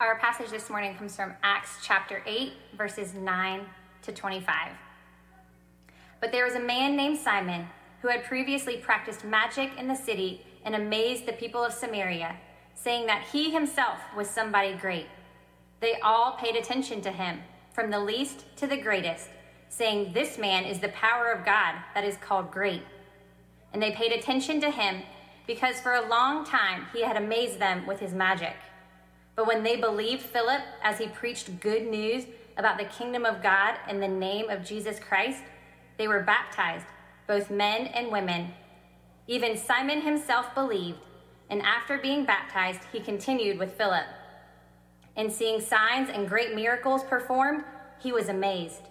Our passage this morning comes from Acts chapter 8, verses 9 to 25. But there was a man named Simon who had previously practiced magic in the city and amazed the people of Samaria, saying that he himself was somebody great. They all paid attention to him, from the least to the greatest, saying, "This man is the power of God that is called great." And they paid attention to him because for a long time he had amazed them with his magic. But when they believed Philip as he preached good news about the kingdom of God in the name of Jesus Christ, they were baptized, both men and women. Even Simon himself believed, and after being baptized, he continued with Philip. And seeing signs and great miracles performed, he was amazed.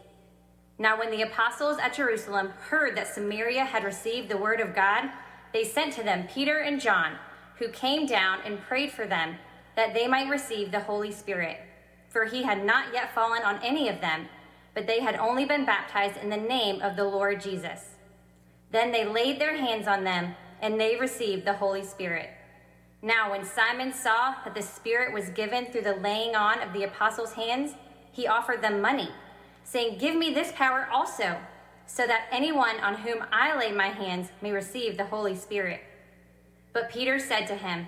Now when the apostles at Jerusalem heard that Samaria had received the word of God, they sent to them Peter and John, who came down and prayed for them, that they might receive the Holy Spirit. For he had not yet fallen on any of them, but they had only been baptized in the name of the Lord Jesus. Then they laid their hands on them, and they received the Holy Spirit. Now when Simon saw that the Spirit was given through the laying on of the apostles' hands, he offered them money, saying, "Give me this power also, so that anyone on whom I lay my hands may receive the Holy Spirit." But Peter said to him,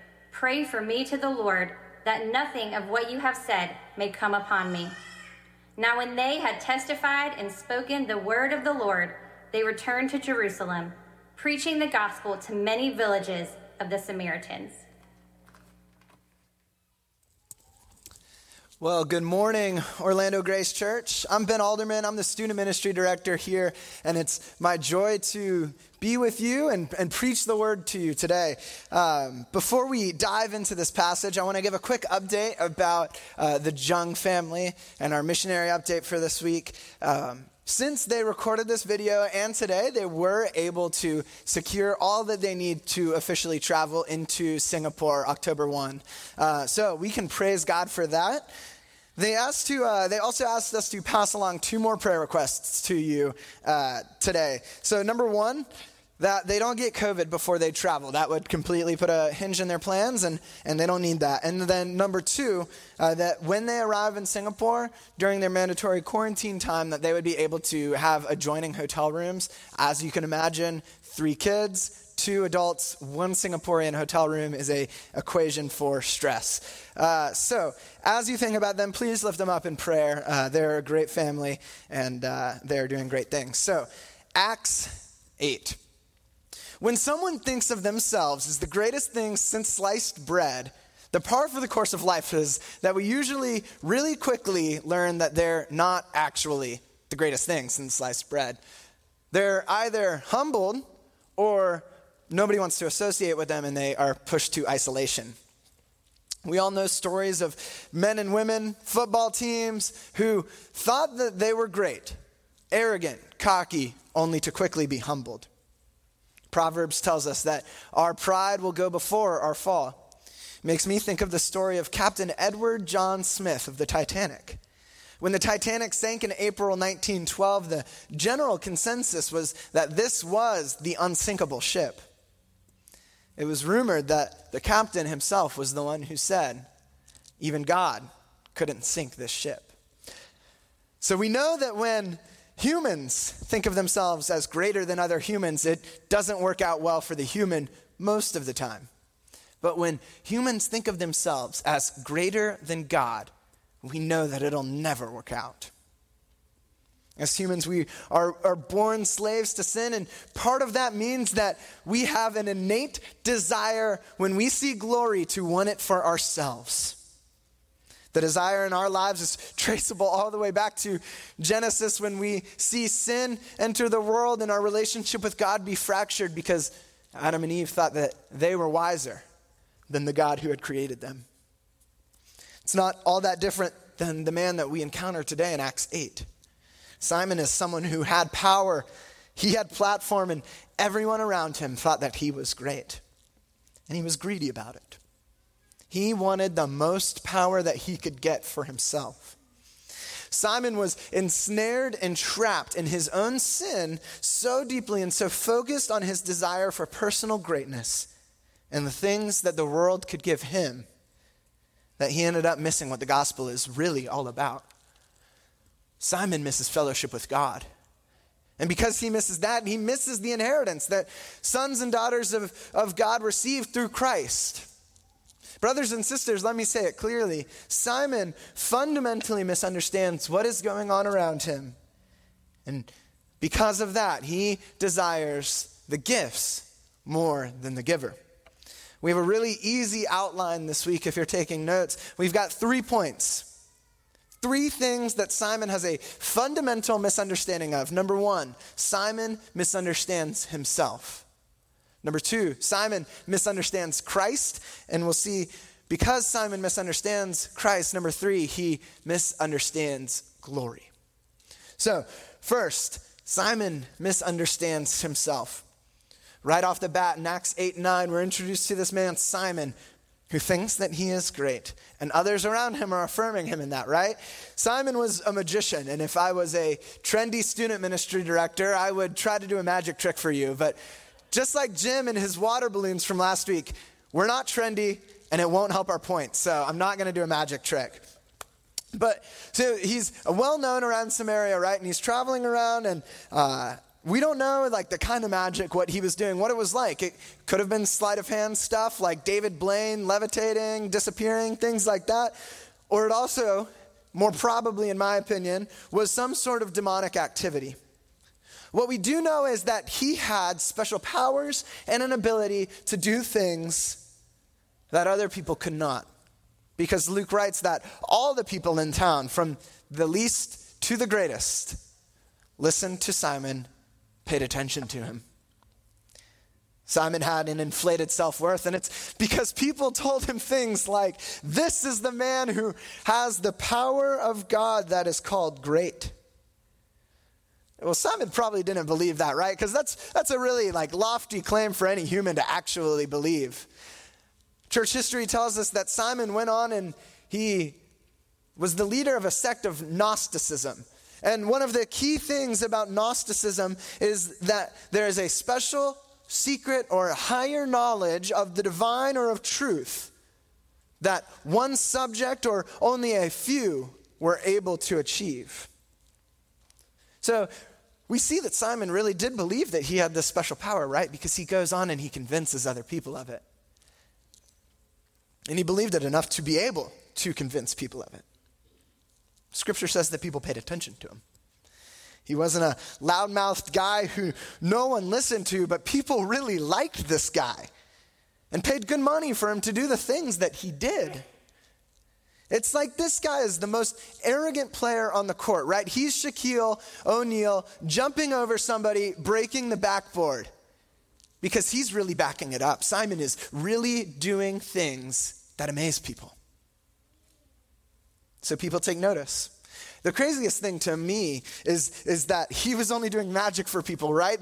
"Pray for me to the Lord, that nothing of what you have said may come upon me." Now when they had testified and spoken the word of the Lord, they returned to Jerusalem, preaching the gospel to many villages of the Samaritans. Well, good morning, Orlando Grace Church. I'm Ben Alderman. I'm the student ministry director here, and it's my joy to be with you and preach the word to you today. Before we dive into this passage, I want to give a quick update about the Jung family and our missionary update for this week. Since they recorded this video and today, they were able to secure all that they need to officially travel into Singapore October 1. So we can praise God for that. They also asked us to pass along two more prayer requests to you today. So number one, that they don't get COVID before they travel. That would completely put a hinge in their plans, and they don't need that. And then number two, that when they arrive in Singapore during their mandatory quarantine time, that they would be able to have adjoining hotel rooms. As you can imagine, 3 kids, 2 adults, 1 Singaporean hotel room is an equation for stress. So as you think about them, please lift them up in prayer. They're a great family, and they're doing great things. So Acts 8. When someone thinks of themselves as the greatest thing since sliced bread, the par for the course of life is that we usually really quickly learn that they're not actually the greatest thing since sliced bread. They're either humbled or nobody wants to associate with them and they are pushed to isolation. We all know stories of men and women, football teams, who thought that they were great, arrogant, cocky, only to quickly be humbled. Proverbs tells us that our pride will go before our fall. Makes me think of the story of Captain Edward John Smith of the Titanic. When the Titanic sank in April 1912, the general consensus was that this was the unsinkable ship. It was rumored that the captain himself was the one who said, "Even God couldn't sink this ship." So we know that when humans think of themselves as greater than other humans, it doesn't work out well for the human most of the time. But when humans think of themselves as greater than God, we know that it'll never work out. As humans, we are born slaves to sin, and part of that means that we have an innate desire when we see glory to want it for ourselves. The desire in our lives is traceable all the way back to Genesis when we see sin enter the world and our relationship with God be fractured because Adam and Eve thought that they were wiser than the God who had created them. It's not all that different than the man that we encounter today in Acts 8. Simon is someone who had power. He had platform, and everyone around him thought that he was great. And he was greedy about it. He wanted the most power that he could get for himself. Simon was ensnared and trapped in his own sin so deeply and so focused on his desire for personal greatness and the things that the world could give him that he ended up missing what the gospel is really all about. Simon misses fellowship with God. And because he misses that, he misses the inheritance that sons and daughters of God receive through Christ. Brothers and sisters, let me say it clearly. Simon fundamentally misunderstands what is going on around him. And because of that, he desires the gifts more than the giver. We have a really easy outline this week if you're taking notes. We've got 3 points. 3 things that Simon has a fundamental misunderstanding of. Number 1, Simon misunderstands himself. Number 2, Simon misunderstands Christ. And we'll see, because Simon misunderstands Christ, number 3, he misunderstands glory. So, first, Simon misunderstands himself. Right off the bat in Acts 8 and 9, we're introduced to this man, Simon, who thinks that he is great. And others around him are affirming him in that, right? Simon was a magician, and if I was a trendy student ministry director, I would try to do a magic trick for you. But just like Jim and his water balloons from last week, we're not trendy, and it won't help our point. So I'm not going to do a magic trick. But so he's well-known around Samaria, right? And he's traveling around, and we don't know, like, the kind of magic, what he was doing, what it was like. It could have been sleight of hand stuff like David Blaine levitating, disappearing, things like that. Or it also, more probably in my opinion, was some sort of demonic activity. What we do know is that he had special powers and an ability to do things that other people could not. Because Luke writes that all the people in town, from the least to the greatest, listened to Simon, paid attention to him. Simon had an inflated self-worth, and it's because people told him things like, this is the man who has the power of God that is called great. Well, Simon probably didn't believe that, right? Because that's a really lofty claim for any human to actually believe. Church history tells us that Simon went on and he was the leader of a sect of Gnosticism. And one of the key things about Gnosticism is that there is a special secret or a higher knowledge of the divine or of truth that one subject or only a few were able to achieve. So we see that Simon really did believe that he had this special power, right? Because he goes on and he convinces other people of it. And he believed it enough to be able to convince people of it. Scripture says that people paid attention to him. He wasn't a loud-mouthed guy who no one listened to, but people really liked this guy and paid good money for him to do the things that he did. It's like this guy is the most arrogant player on the court, right? He's Shaquille O'Neal jumping over somebody, breaking the backboard because he's really backing it up. Simon is really doing things that amaze people. So people take notice. The craziest thing to me is that he was only doing magic for people, right?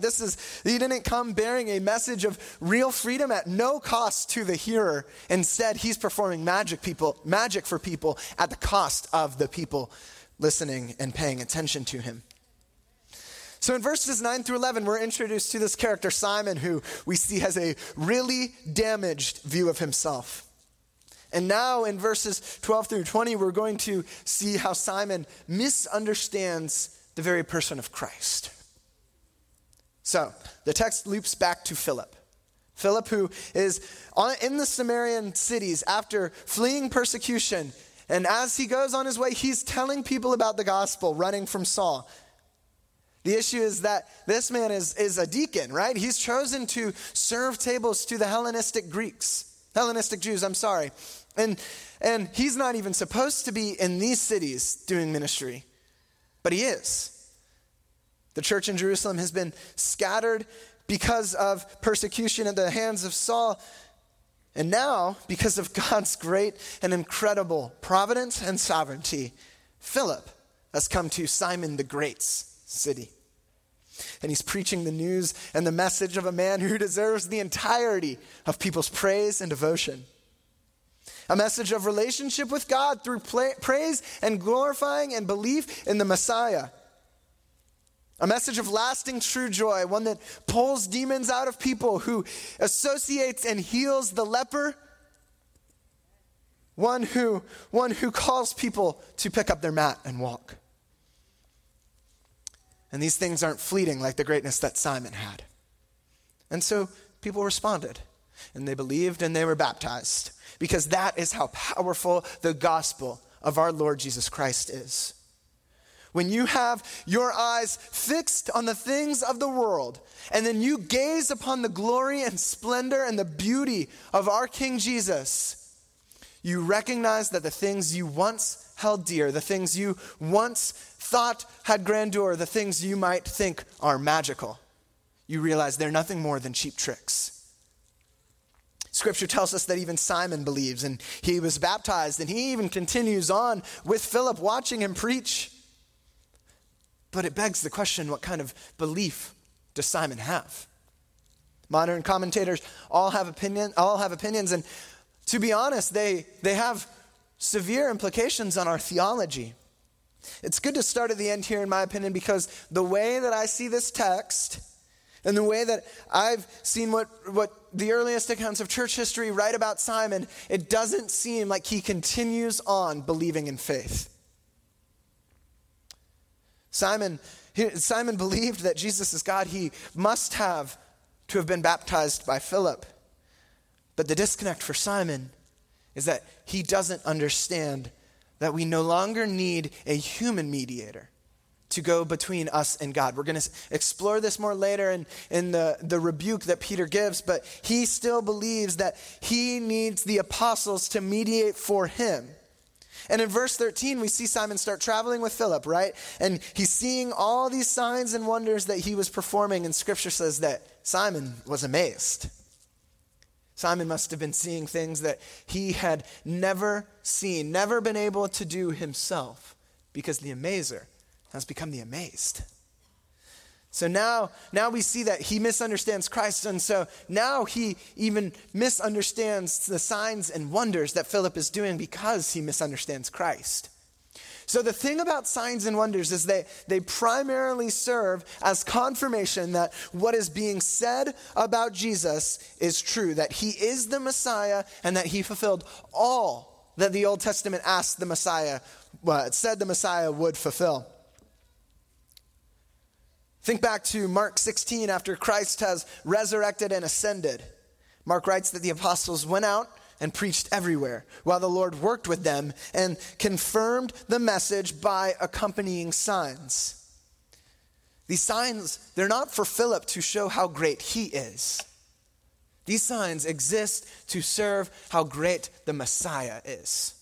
He didn't come bearing a message of real freedom at no cost to the hearer. Instead, he's performing magic for people at the cost of the people listening and paying attention to him. So in verses 9 through 11, we're introduced to this character, Simon, who we see has a really damaged view of himself. And now in verses 12 through 20, we're going to see how Simon misunderstands the very person of Christ. So the text loops back to Philip. Philip, who is in the Samaritan cities after fleeing persecution. And as he goes on his way, he's telling people about the gospel, running from Saul. The issue is that this man is a deacon, right? He's chosen to serve tables to the Hellenistic Jews, And he's not even supposed to be in these cities doing ministry, but he is. The church in Jerusalem has been scattered because of persecution at the hands of Saul. And now, because of God's great and incredible providence and sovereignty, Philip has come to Simon the Great's city. And he's preaching the news and the message of a man who deserves the entirety of people's praise and devotion. A message of relationship with God through praise and glorifying and belief in the Messiah. A message of lasting true joy, one that pulls demons out of people, who associates and heals the leper, one who calls people to pick up their mat and walk. And these things aren't fleeting like the greatness that Simon had. And so people responded, and they believed, and they were baptized, because that is how powerful the gospel of our Lord Jesus Christ is. When you have your eyes fixed on the things of the world, and then you gaze upon the glory and splendor and the beauty of our King Jesus, you recognize that the things you once held dear, the things you once thought had grandeur, the things you might think are magical, you realize they're nothing more than cheap tricks. Scripture tells us that even Simon believes, and he was baptized, and he even continues on with Philip watching him preach. But it begs the question, what kind of belief does Simon have? Modern commentators all have opinions, and to be honest, they have severe implications on our theology. It's good to start at the end here, in my opinion, because the way that I see this text and the way that I've seen what the earliest accounts of church history write about Simon, it doesn't seem like he continues on believing in faith. Simon believed that Jesus is God. He must have to have been baptized by Philip. But the disconnect for Simon is that he doesn't understand that we no longer need a human mediator to go between us and God. We're going to explore this more later in the rebuke that Peter gives, but he still believes that he needs the apostles to mediate for him. And in verse 13, we see Simon start traveling with Philip, right? And he's seeing all these signs and wonders that he was performing, and Scripture says that Simon was amazed. Simon must have been seeing things that he had never seen, never been able to do himself, because the amazer has become the amazed. So now we see that he misunderstands Christ, and so now he even misunderstands the signs and wonders that Philip is doing because he misunderstands Christ. So the thing about signs and wonders is they primarily serve as confirmation that what is being said about Jesus is true, that he is the Messiah and that he fulfilled all that the Old Testament asked the Messiah, said the Messiah would fulfill. Think back to Mark 16 after Christ has resurrected and ascended. Mark writes that the apostles went out and preached everywhere while the Lord worked with them and confirmed the message by accompanying signs. These signs, they're not for Philip to show how great he is. These signs exist to serve how great the Messiah is.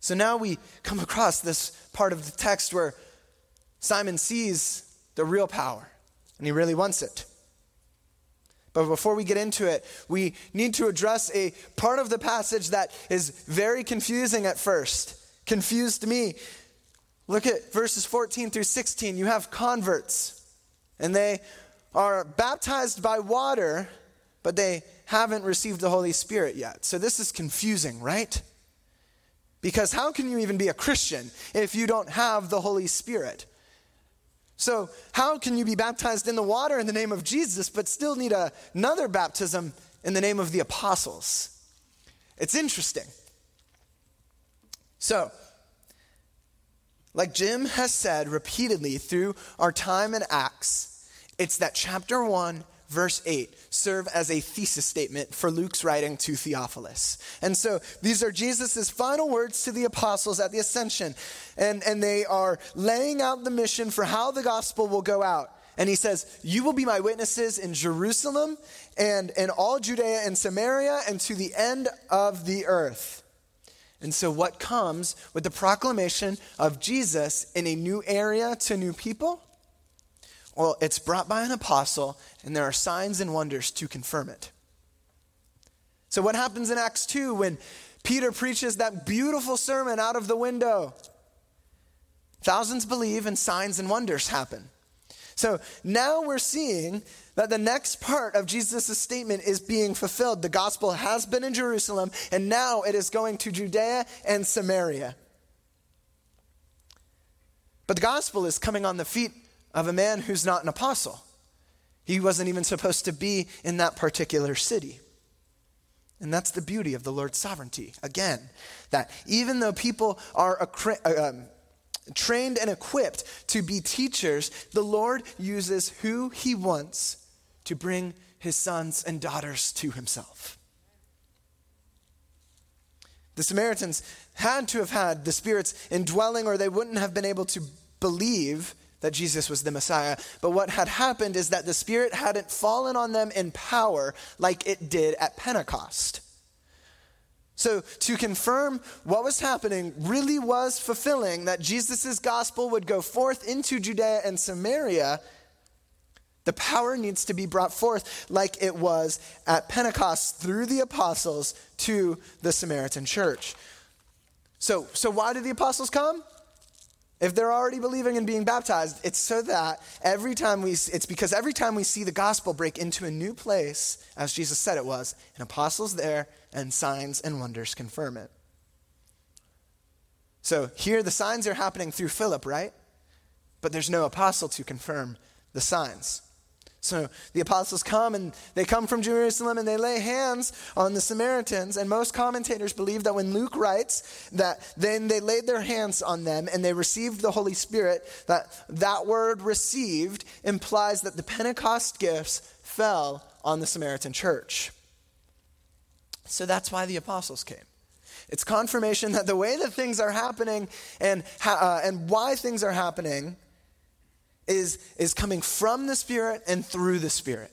So now we come across this part of the text where Simon sees the real power, and he really wants it. But before we get into it, we need to address a part of the passage that is very confusing at first. Confused me. Look at verses 14 through 16. You have converts, and they are baptized by water, but they haven't received the Holy Spirit yet. So this is confusing, right? Because how can you even be a Christian if you don't have the Holy Spirit? So how can you be baptized in the water in the name of Jesus, but still need another baptism in the name of the apostles? It's interesting. So, like Jim has said repeatedly through our time in Acts, it's that chapter 1, verse 8, serve as a thesis statement for Luke's writing to Theophilus. And so these are Jesus' final words to the apostles at the ascension. And they are laying out the mission for how the gospel will go out. And he says, you will be my witnesses in Jerusalem and in all Judea and Samaria and to the end of the earth. And so what comes with the proclamation of Jesus in a new area to new people? Well, it's brought by an apostle, and there are signs and wonders to confirm it. So what happens in Acts 2 when Peter preaches that beautiful sermon out of the window? Thousands believe and signs and wonders happen. So now we're seeing that the next part of Jesus' statement is being fulfilled. The gospel has been in Jerusalem, and now it is going to Judea and Samaria. But the gospel is coming on the feet of a man who's not an apostle. He wasn't even supposed to be in that particular city. And that's the beauty of the Lord's sovereignty. Again, that even though people are trained and equipped to be teachers, the Lord uses who he wants to bring his sons and daughters to himself. The Samaritans had to have had the Spirit's indwelling, or they wouldn't have been able to believe that Jesus was the Messiah. But what had happened is that the Spirit hadn't fallen on them in power like it did at Pentecost. So to confirm what was happening really was fulfilling, that Jesus' gospel would go forth into Judea and Samaria, the power needs to be brought forth like it was at Pentecost through the apostles to the Samaritan church. So why did the apostles come? If they're already believing and being baptized, it's so that every time we see the gospel break into a new place, as Jesus said it was, and apostles there, and signs and wonders confirm it. So here the signs are happening through Philip, right? But there's no apostle to confirm the signs. So the apostles come, and they come from Jerusalem, and they lay hands on the Samaritans. And most commentators believe that when Luke writes that then they laid their hands on them and they received the Holy Spirit, that word received implies that the Pentecost gifts fell on the Samaritan church. So that's why the apostles came. It's confirmation that the way that things are happening and why things are happening is coming from the Spirit and through the Spirit.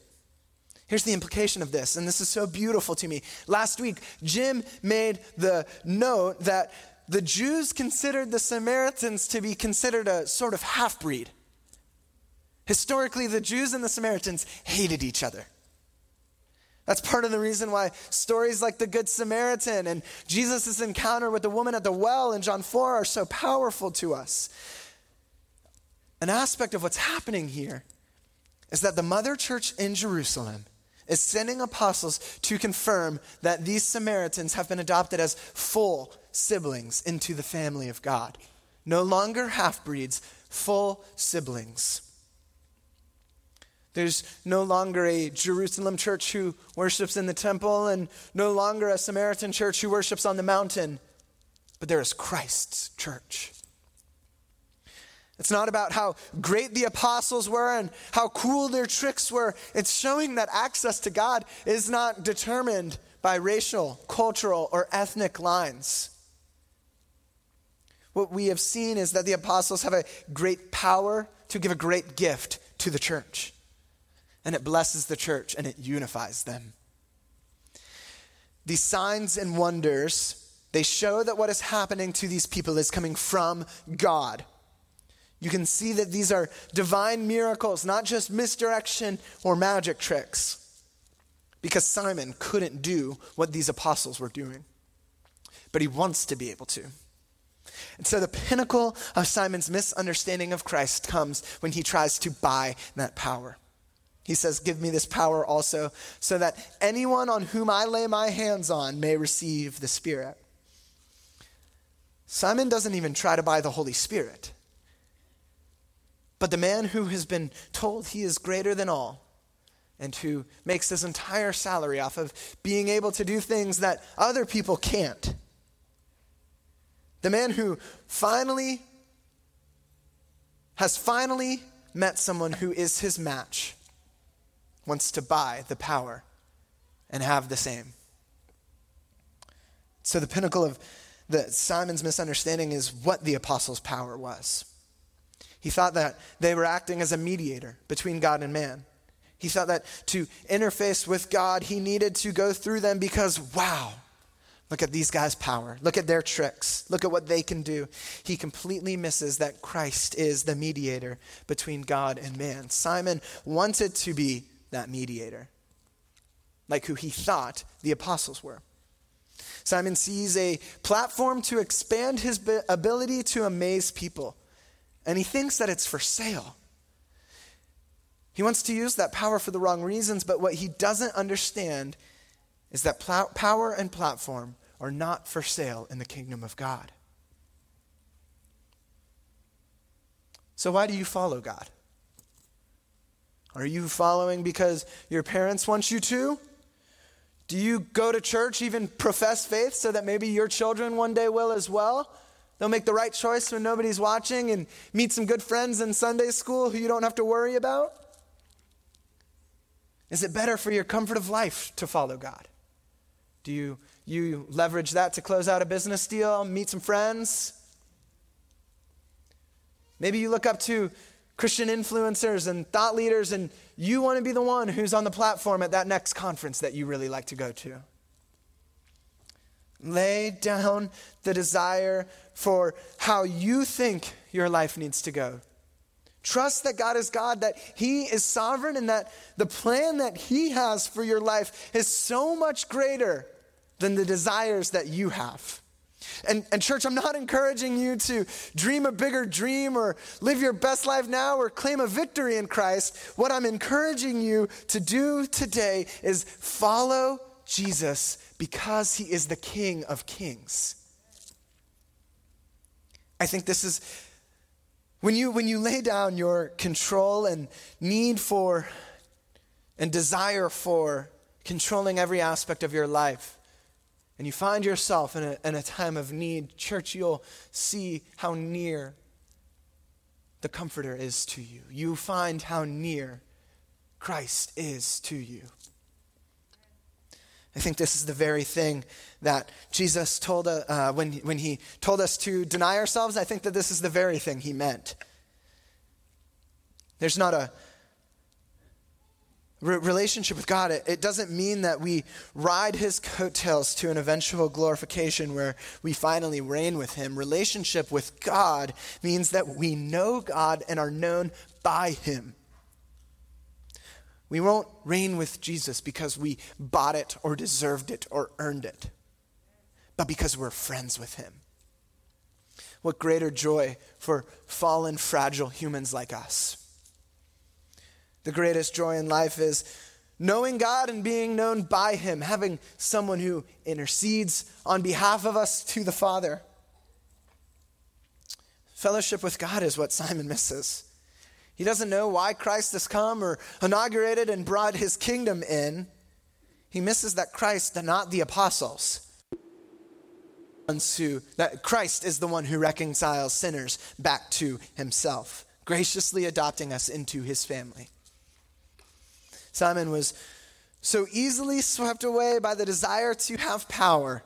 Here's the implication of this, and this is so beautiful to me. Last week, Jim made the note that the Jews considered the Samaritans to be considered a sort of half-breed. Historically, the Jews and the Samaritans hated each other. That's part of the reason why stories like the Good Samaritan and Jesus' encounter with the woman at the well in John 4 are so powerful to us. An aspect of what's happening here is that the mother church in Jerusalem is sending apostles to confirm that these Samaritans have been adopted as full siblings into the family of God. No longer half-breeds, full siblings. There's no longer a Jerusalem church who worships in the temple, and no longer a Samaritan church who worships on the mountain, but there is Christ's church. It's not about how great the apostles were and how cool their tricks were. It's showing that access to God is not determined by racial, cultural, or ethnic lines. What we have seen is that the apostles have a great power to give a great gift to the church. And it blesses the church and it unifies them. These signs and wonders, they show that what is happening to these people is coming from God. You can see that these are divine miracles, not just misdirection or magic tricks, because Simon couldn't do what these apostles were doing, but he wants to be able to. And so the pinnacle of Simon's misunderstanding of Christ comes when he tries to buy that power. He says, "Give me this power also, so that anyone on whom I lay my hands on may receive the Spirit." Simon doesn't even try to buy the Holy Spirit. But the man who has been told he is greater than all, and who makes his entire salary off of being able to do things that other people can't. The man who has finally met someone who is his match wants to buy the power and have the same. So the pinnacle of Simon's misunderstanding is what the apostles' power was. He thought that they were acting as a mediator between God and man. He thought that to interface with God, he needed to go through them because, wow, look at these guys' power. Look at their tricks. Look at what they can do. He completely misses that Christ is the mediator between God and man. Simon wanted to be that mediator. like who he thought the apostles were. Simon sees a platform to expand his ability to amaze people, and he thinks that it's for sale. He wants to use that power for the wrong reasons, but what he doesn't understand is that power and platform are not for sale in the kingdom of God. So why do you follow God? Are you following because your parents want you to? Do you go to church, even profess faith, so that maybe your children one day will as well? They'll make the right choice when nobody's watching and meet some good friends in Sunday school who you don't have to worry about? Is it better for your comfort of life to follow God? Do you leverage that to close out a business deal, meet some friends? Maybe you look up to Christian influencers and thought leaders, and you want to be the one who's on the platform at that next conference that you really like to go to. Lay down the desire for how you think your life needs to go. Trust that God is God, that he is sovereign, and that the plan that he has for your life is so much greater than the desires that you have. And church, I'm not encouraging you to dream a bigger dream or live your best life now or claim a victory in Christ. What I'm encouraging you to do today is follow Jesus because he is the King of Kings. I think this is, when you lay down your control and need for and desire for controlling every aspect of your life, and you find yourself in a time of need, church, you'll see how near the Comforter is to you. You find how near Christ is to you. I think this is the very thing that Jesus told when he told us to deny ourselves. I think that this is the very thing he meant. There's not a relationship with God, it doesn't mean that we ride his coattails to an eventual glorification where we finally reign with him. Relationship with God means that we know God and are known by him. We won't reign with Jesus because we bought it or deserved it or earned it, but because we're friends with him. What greater joy for fallen, fragile humans like us. The greatest joy in life is knowing God and being known by him, having someone who intercedes on behalf of us to the Father. Fellowship with God is what Simon misses. He doesn't know why Christ has come or inaugurated and brought his kingdom in. He misses that Christ, not the apostles, that Christ is the one who reconciles sinners back to himself, graciously adopting us into his family. Simon was so easily swept away by the desire to have power.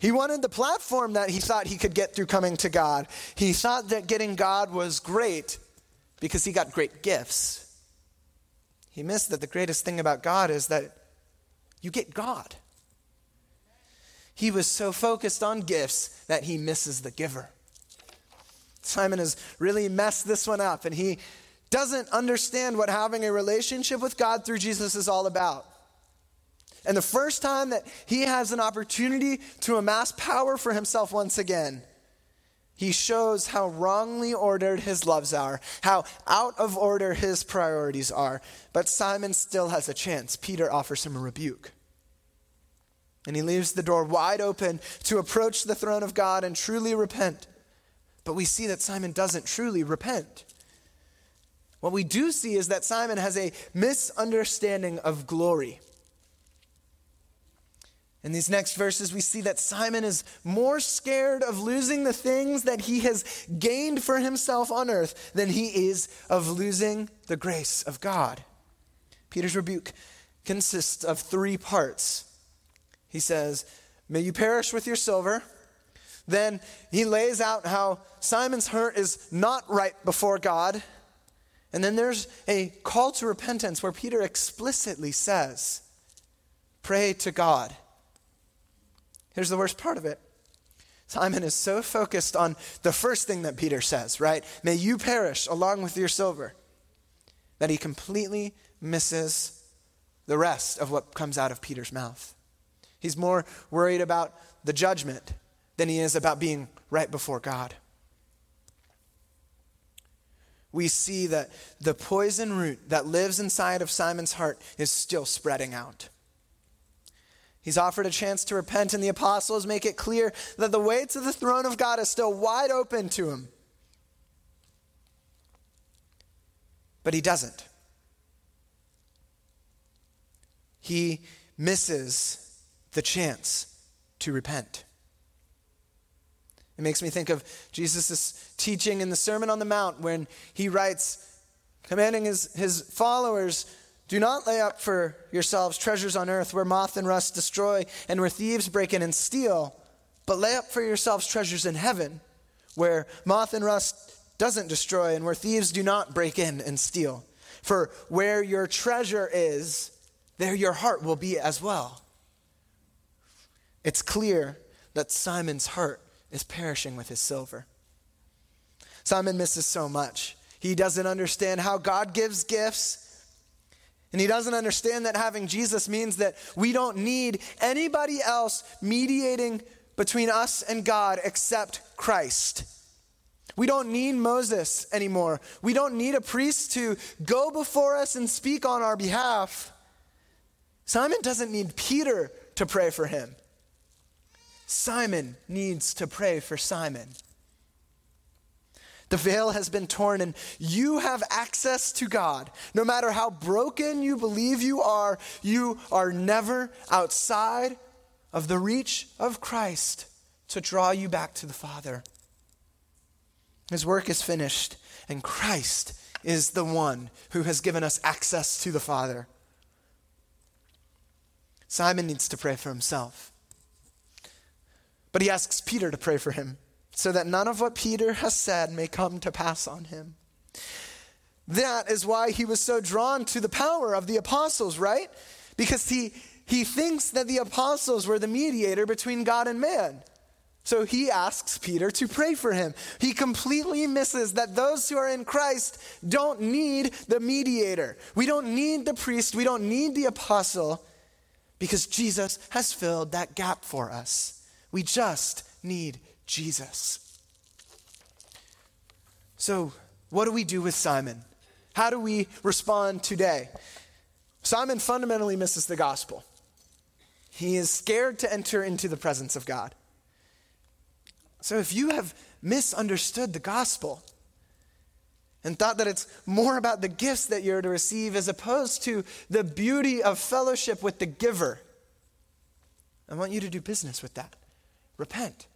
He wanted the platform that he thought he could get through coming to God. He thought that getting God was great because he got great gifts. He missed that the greatest thing about God is that you get God. He was so focused on gifts that he misses the giver. Simon has really messed this one up, and he doesn't understand what having a relationship with God through Jesus is all about. And the first time that he has an opportunity to amass power for himself once again, he shows how wrongly ordered his loves are, how out of order his priorities are. But Simon still has a chance. Peter offers him a rebuke. And he leaves the door wide open to approach the throne of God and truly repent. But we see that Simon doesn't truly repent. What we do see is that Simon has a misunderstanding of glory. In these next verses, we see that Simon is more scared of losing the things that he has gained for himself on earth than he is of losing the grace of God. Peter's rebuke consists of three parts. He says, "May you perish with your silver." Then he lays out how Simon's heart is not right before God. And then there's a call to repentance where Peter explicitly says, pray to God. Here's the worst part of it. Simon is so focused on the first thing that Peter says, right? May you perish along with your silver, that he completely misses the rest of what comes out of Peter's mouth. He's more worried about the judgment than he is about being right before God. We see that the poison root that lives inside of Simon's heart is still spreading out. He's offered a chance to repent, and the apostles make it clear that the way to the throne of God is still wide open to him. But he doesn't. He misses the chance to repent. It makes me think of Jesus' teaching in the Sermon on the Mount when he writes, commanding his followers, do not lay up for yourselves treasures on earth where moth and rust destroy and where thieves break in and steal, but lay up for yourselves treasures in heaven where moth and rust doesn't destroy and where thieves do not break in and steal. For where your treasure is, there your heart will be as well. It's clear that Simon's heart is perishing with his silver. Simon misses so much. He doesn't understand how God gives gifts. And he doesn't understand that having Jesus means that we don't need anybody else mediating between us and God except Christ. We don't need Moses anymore. We don't need a priest to go before us and speak on our behalf. Simon doesn't need Peter to pray for him. Simon needs to pray for Simon. The veil has been torn and you have access to God. No matter how broken you believe you are never outside of the reach of Christ to draw you back to the Father. His work is finished, and Christ is the one who has given us access to the Father. Simon needs to pray for himself. But he asks Peter to pray for him, so that none of what Peter has said may come to pass on him. That is why he was so drawn to the power of the apostles, right? Because he thinks that the apostles were the mediator between God and man. So he asks Peter to pray for him. He completely misses that those who are in Christ don't need the mediator. We don't need the priest. We don't need the apostle, because Jesus has filled that gap for us. We just need Jesus. So what do we do with Simon? How do we respond today? Simon fundamentally misses the gospel. He is scared to enter into the presence of God. So if you have misunderstood the gospel and thought that it's more about the gifts that you're to receive as opposed to the beauty of fellowship with the giver, I want you to do business with that. Repent.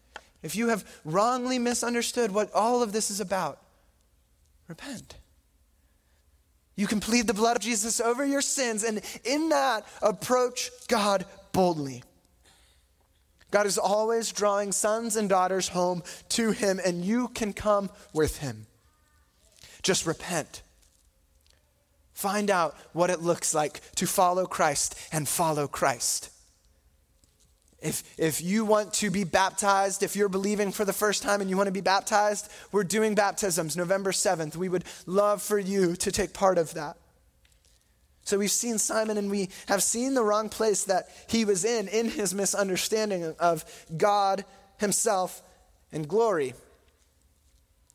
If you have wrongly misunderstood what all of this is about, repent. You can plead the blood of Jesus over your sins, and in that, approach God boldly. God is always drawing sons and daughters home to him, and you can come with him. Just repent. Find out what it looks like to follow Christ and follow Christ. If you want to be baptized, if you're believing for the first time and you want to be baptized, we're doing baptisms November 7th. We would love for you to take part of that. So we've seen Simon, and we have seen the wrong place that he was in his misunderstanding of God himself and glory.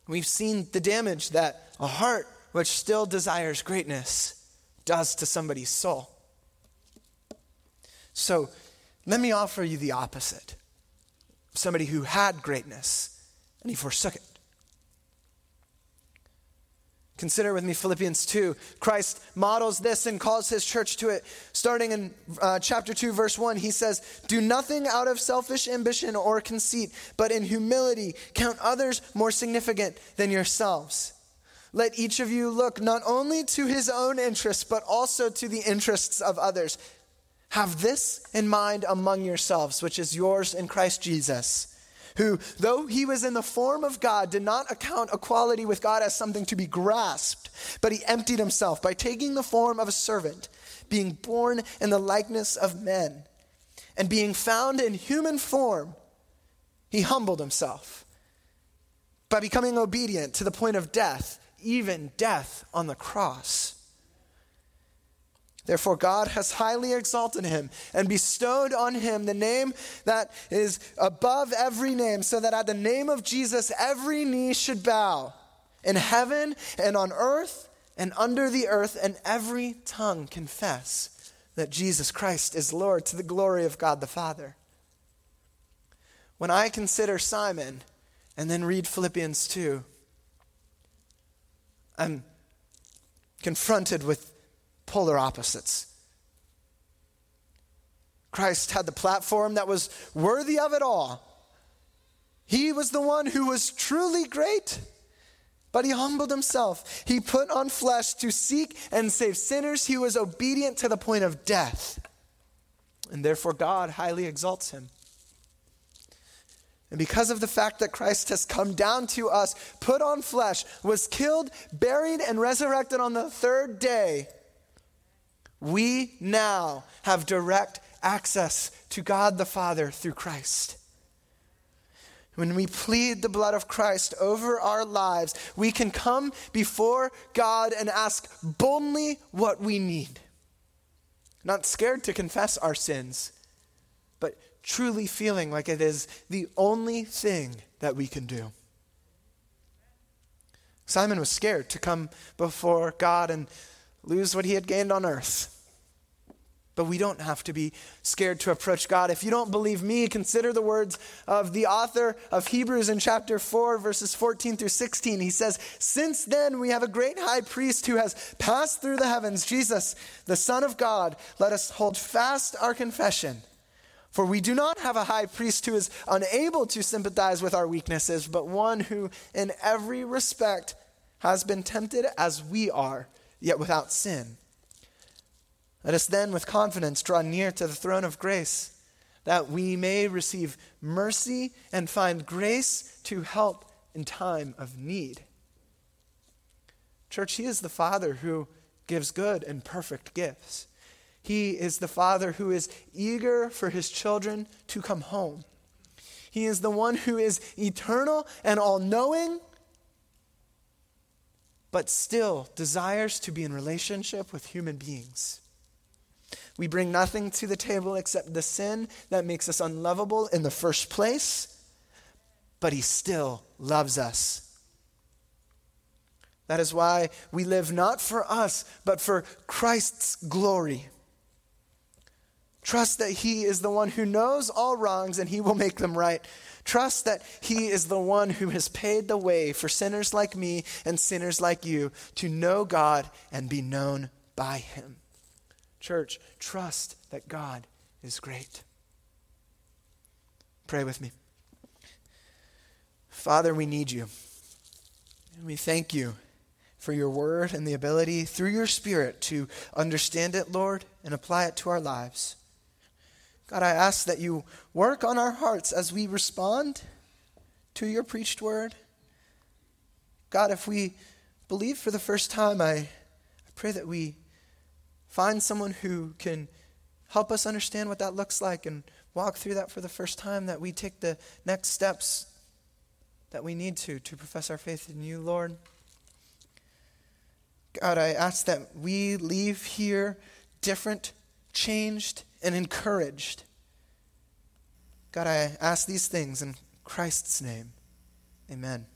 We've seen the damage that a heart which still desires greatness does to somebody's soul. So let me offer you the opposite. Somebody who had greatness and he forsook it. Consider with me Philippians 2. Christ models this and calls his church to it. Starting in chapter 2, verse 1, he says, do nothing out of selfish ambition or conceit, but in humility count others more significant than yourselves. Let each of you look not only to his own interests, but also to the interests of others. Have this in mind among yourselves, which is yours in Christ Jesus, who, though he was in the form of God, did not account equality with God as something to be grasped, but he emptied himself by taking the form of a servant, being born in the likeness of men. And being found in human form, he humbled himself by becoming obedient to the point of death, even death on the cross. Therefore, God has highly exalted him and bestowed on him the name that is above every name, so that at the name of Jesus, every knee should bow in heaven and on earth and under the earth, and every tongue confess that Jesus Christ is Lord, to the glory of God the Father. When I consider Simon and then read Philippians 2, I'm confronted with polar opposites. Christ had the platform that was worthy of it all. He was the one who was truly great, but he humbled himself. He put on flesh to seek and save sinners. He was obedient to the point of death, and therefore God highly exalts him. And because of the fact that Christ has come down to us, put on flesh, was killed, buried, and resurrected on the third day, we now have direct access to God the Father through Christ. When we plead the blood of Christ over our lives, we can come before God and ask boldly what we need. Not scared to confess our sins, but truly feeling like it is the only thing that we can do. Simon was scared to come before God and lose what he had gained on earth. But we don't have to be scared to approach God. If you don't believe me, consider the words of the author of Hebrews in chapter 4, verses 14 through 16. He says, "Since then we have a great high priest who has passed through the heavens, Jesus, the Son of God. Let us hold fast our confession. For we do not have a high priest who is unable to sympathize with our weaknesses, but one who in every respect has been tempted as we are, yet without sin. Let us then with confidence draw near to the throne of grace, that we may receive mercy and find grace to help in time of need." Church, he is the Father who gives good and perfect gifts. He is the Father who is eager for his children to come home. He is the one who is eternal and all-knowing, but still desires to be in relationship with human beings. We bring nothing to the table except the sin that makes us unlovable in the first place, but he still loves us. That is why we live not for us, but for Christ's glory. Trust that he is the one who knows all wrongs and he will make them right. Trust that he is the one who has paid the way for sinners like me and sinners like you to know God and be known by him. Church, trust that God is great. Pray with me. Father, we need you. And we thank you for your word and the ability through your Spirit to understand it, Lord, and apply it to our lives. God, I ask that you work on our hearts as we respond to your preached word. God, if we believe for the first time, I pray that we find someone who can help us understand what that looks like and walk through that for the first time, that we take the next steps that we need to profess our faith in you, Lord. God, I ask that we leave here different, changed, and encouraged. God, I ask these things in Christ's name. Amen.